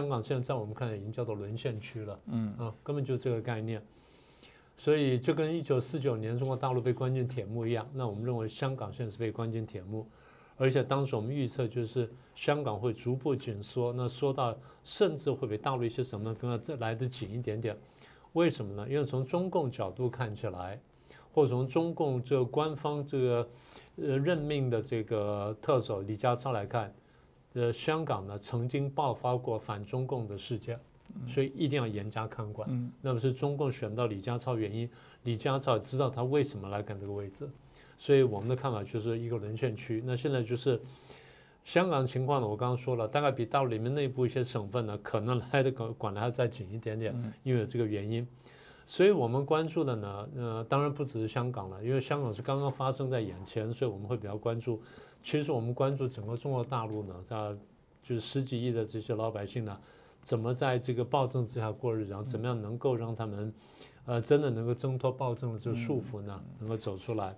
香港现在在我们看来已经叫做沦陷区了，根本就这个概念。所以就跟1949年中国大陆被关进铁幕一样，那我们认为香港现在是被关进铁幕，而且当时我们预测就是香港会逐步紧缩，那缩到甚至会比大陆一些什么更要再来得紧一点点。为什么呢？因为从中共角度看起来，或者从中共这个官方这个任命的这个特首李家超来看。 香港呢曾经爆发过反中共的事件，所以一定要严加看管。那么是中共选到李家超原因，李家超知道他为什么来干这个位置，所以我们的看法就是一个沦陷区。那现在就是香港情况呢，我刚刚说了，大概比大陆里面内部一些省份呢，可能来的管得还再紧一点点，因为有这个原因。所以我们关注的呢，当然不只是香港了，因为香港是刚刚发生在眼前，所以我们会比较关注。 其实我们关注整个中国大陆呢，在就是10几亿的这些老百姓呢，怎么在这个暴政之下过日子，然后怎么样能够让他们，真的能够挣脱暴政的这个束缚呢，能够走出来。